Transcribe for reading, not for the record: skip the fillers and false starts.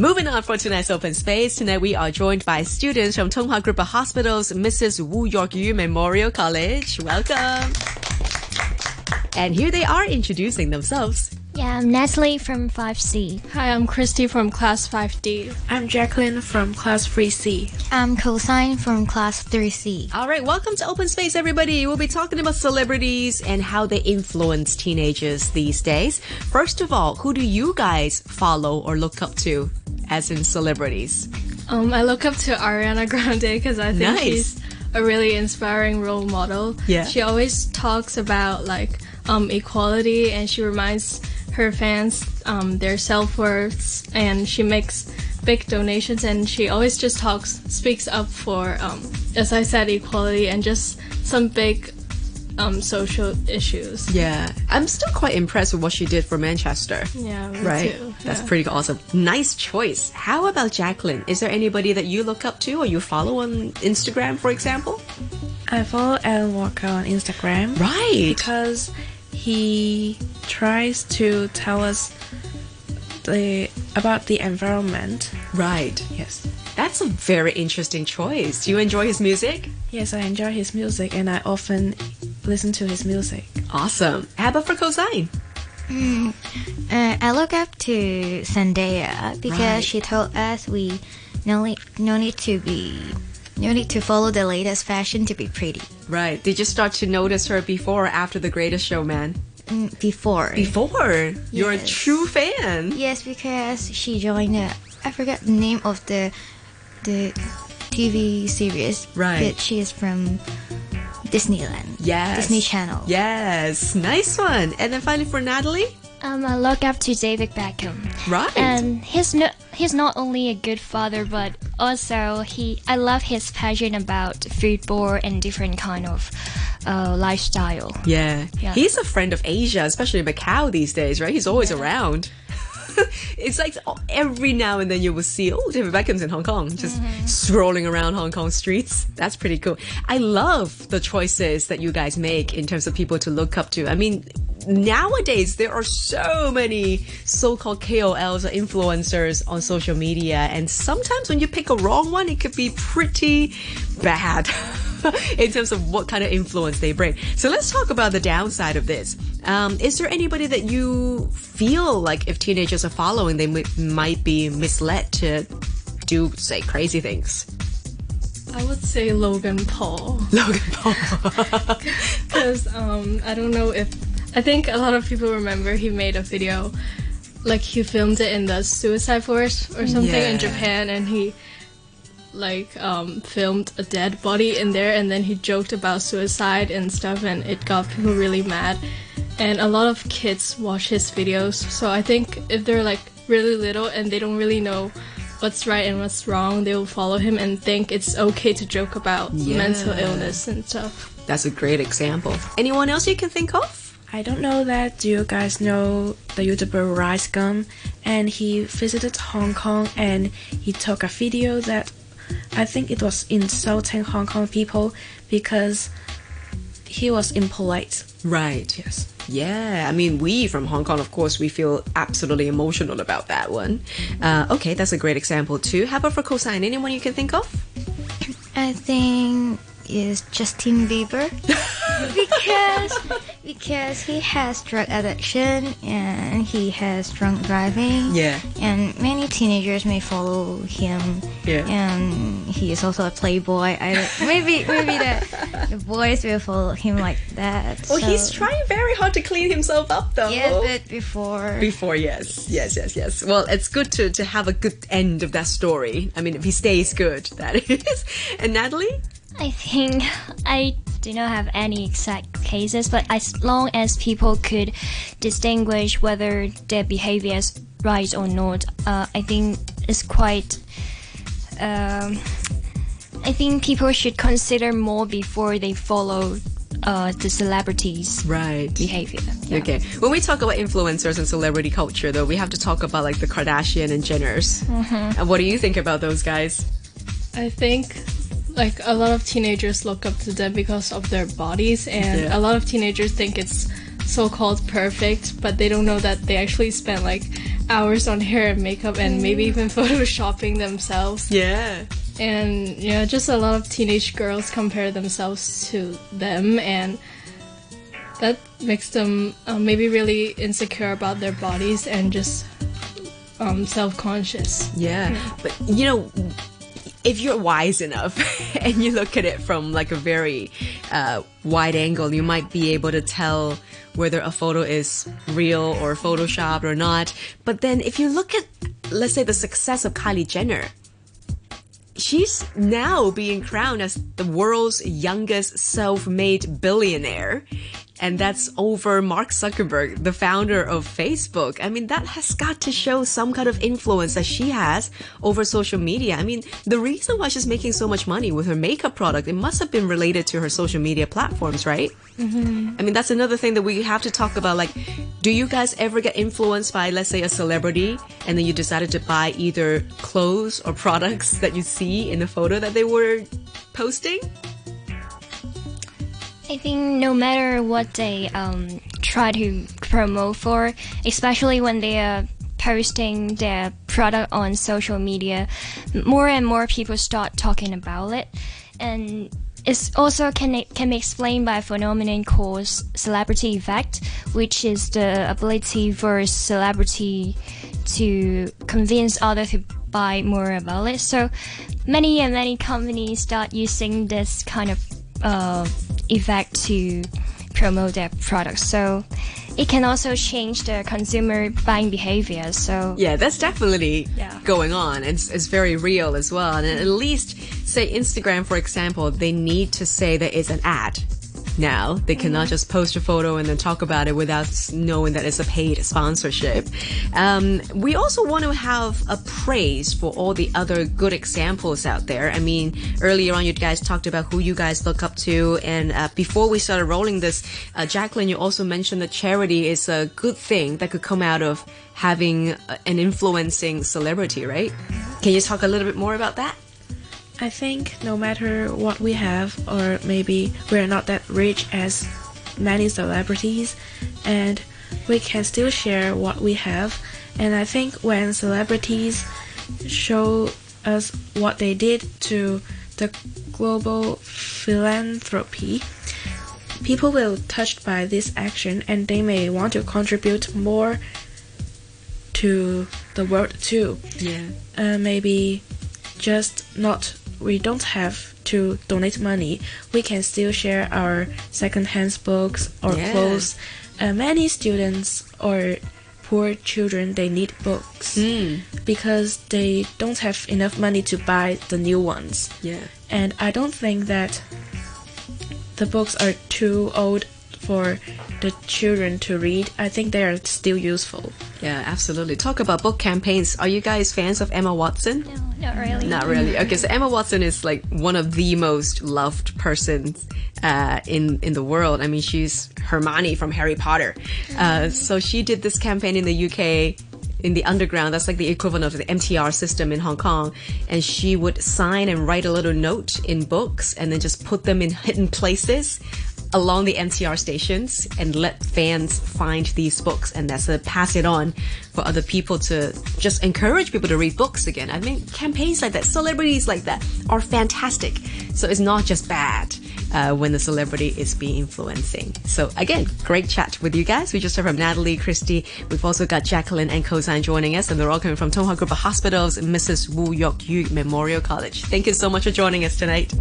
Moving on for tonight's open space. Tonight we are joined by students from Tung Wah Group of Hospitals, Mrs. Wu York Yu Memorial College. Welcome. And here they are introducing themselves. Yeah, I'm Nestle from 5C. Hi, I'm Christy from Class 5D. I'm Jacqueline from Class 3C. I'm Cosine from Class 3C. All right, welcome to Open Space, everybody. We'll be talking about celebrities and how they influence teenagers these days. First of all, who do you guys follow or look up to as in celebrities? I look up to Ariana Grande because I think she's a really inspiring role model. Yeah. She always talks about, like, equality, and she reminds her fans their self-worths, and she makes big donations, and she always just speaks up for, as I said, equality and just some big social issues. Yeah, I'm still quite impressed with what she did for Manchester. Yeah, me too. That's pretty awesome. Nice choice. How about Jacqueline? Is there anybody that you look up to or you follow on Instagram, for example? I follow Ellen Walker on Instagram. Right. Because he tries to tell us about the environment. Right. Yes. That's a very interesting choice. Do you enjoy his music? Yes, I enjoy his music, and I often listen to his music. Awesome. How about for Cosine? I look up to Zendaya because she told us we no need to follow the latest fashion to be pretty. Right. Did you start to notice her before or after The Greatest Showman? Before. Before? Yes. You're a true fan. Yes, because she joined I forgot the name of the TV series. Right. But she is from Disneyland. Yes. Disney Channel. Yes. Nice one. And then finally for Natalie? I look up to David Beckham. Right. And he's not only a good father, but also I love his passion about football and different kind of lifestyle. Yeah. He's a friend of Asia, especially Macau these days, right? He's always around. It's like every now and then you will see, oh, David Beckham's in Hong Kong, just strolling around Hong Kong streets. That's pretty cool. I love the choices that you guys make in terms of people to look up to. I mean, nowadays there are so many so-called KOLs or influencers on social media, and sometimes when you pick a wrong one, it could be pretty bad in terms of what kind of influence they bring. So let's talk about the downside of this. Is there anybody that you feel like if teenagers are following, they might be misled to do, say, crazy things? I would say Logan Paul. Logan Paul. Because I don't know if... I think a lot of people remember he made a video, like he filmed it in the Suicide Forest or something in Japan, and he... filmed a dead body in there, and then he joked about suicide and stuff, and it got people really mad, and a lot of kids watch his videos. So I think if they're really little and they don't really know what's right and what's wrong, they will follow him and think it's okay to joke about mental illness and stuff. That's a great example. Anyone else you can think of? I don't know that. Do you guys know the YouTuber RiceGum? And he visited Hong Kong and he took a video that I think it was insulting Hong Kong people because he was impolite. Right. Yes. Yeah. I mean, we from Hong Kong, of course, we feel absolutely emotional about that one. Okay, that's a great example too. How about for Cosine? Anyone you can think of? I think is Justin Bieber because he has drug addiction and he has drunk driving. Yeah. And many teenagers may follow him. Yeah. And he is also a playboy. Maybe the boys will follow him like that. Well, he's trying very hard to clean himself up though. Yeah, but before yes. Well, it's good to have a good end of that story. I mean, if he stays good, that is. And Natalie? I think I do not have any exact cases, but as long as people could distinguish whether their behavior is right or not, I think it's quite... I think people should consider more before they follow the celebrities' behavior. Yeah. Okay. When we talk about influencers and celebrity culture, though, we have to talk about the Kardashian and Jenners. And what do you think about those guys? I think... a lot of teenagers look up to them because of their bodies, and a lot of teenagers think it's so-called perfect, but they don't know that they actually spend hours on hair and makeup and maybe even photoshopping themselves. Yeah. And yeah, just a lot of teenage girls compare themselves to them, and that makes them maybe really insecure about their bodies and just self-conscious. Yeah, but you know, if you're wise enough and you look at it from like a very wide angle, you might be able to tell whether a photo is real or photoshopped or not. But then if you look at, let's say, the success of Kylie Jenner, she's now being crowned as the world's youngest self-made billionaire. And that's over Mark Zuckerberg, the founder of Facebook. I mean, that has got to show some kind of influence that she has over social media. I mean, the reason why she's making so much money with her makeup product, it must have been related to her social media platforms, right? Mm-hmm. I mean, that's another thing that we have to talk about. Like, do you guys ever get influenced by, let's say, a celebrity, and then you decided to buy either clothes or products that you see in the photo that they were posting? I think no matter what they try to promote for, especially when they are posting their product on social media, more and more people start talking about it. And it's also can be explained by a phenomenon called celebrity effect, which is the ability for a celebrity to convince others to buy more about it. So many and many companies start using this kind of effect to promote their products, so it can also change the consumer buying behavior. So yeah, that's definitely going on. It's very real as well. And at least, say, Instagram, for example, they need to say that it's an ad. Now they cannot just post a photo and then talk about it without knowing that it's a paid sponsorship. We also want to have a praise for all the other good examples out there. I mean, earlier on you guys talked about who you guys look up to, and before we started rolling this, Jacqueline, you also mentioned that charity is a good thing that could come out of having an influencing celebrity, right? Can you talk a little bit more about that? I think no matter what we have, or maybe we're not that rich as many celebrities, and we can still share what we have. And I think when celebrities show us what they did to the global philanthropy, people will be touched by this action, and they may want to contribute more to the world too. Yeah. Maybe just not. We don't have to donate money. We can still share our second-hand books or clothes. Many students or poor children, they need books because they don't have enough money to buy the new ones. Yeah. And I don't think that the books are too old for the children to read. I think they are still useful. Yeah, absolutely. Talk about book campaigns. Are you guys fans of Emma Watson? No, not really. Not really. Okay, so Emma Watson is like one of the most loved persons in the world. I mean, she's Hermione from Harry Potter. So she did this campaign in the UK, in the underground. That's like the equivalent of the MTR system in Hong Kong. And she would sign and write a little note in books and then just put them in hidden places along the MTR stations and let fans find these books, and that's a pass it on for other people to just encourage people to read books again. I mean, campaigns like that, celebrities like that are fantastic. So it's not just bad when the celebrity is being influencing. So again, great chat with you guys. We just heard from Natalie, Christy. We've also got Jacqueline and Kosan joining us, and they're all coming from Tung Wah Group of Hospitals and Mrs. Wu York Yu Memorial College. Thank you so much for joining us tonight.